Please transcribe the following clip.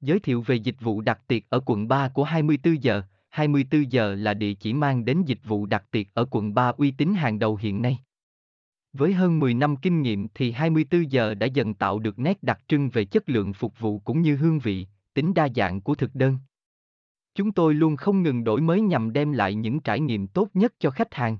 Giới thiệu về dịch vụ đặt tiệc ở quận 3 của 24 giờ. 24 giờ là địa chỉ mang đến dịch vụ đặt tiệc ở quận 3 uy tín hàng đầu hiện nay. Với hơn 10 năm kinh nghiệm thì 24 giờ đã dần tạo được nét đặc trưng về chất lượng phục vụ cũng như hương vị, tính đa dạng của thực đơn. Chúng tôi luôn không ngừng đổi mới nhằm đem lại những trải nghiệm tốt nhất cho khách hàng.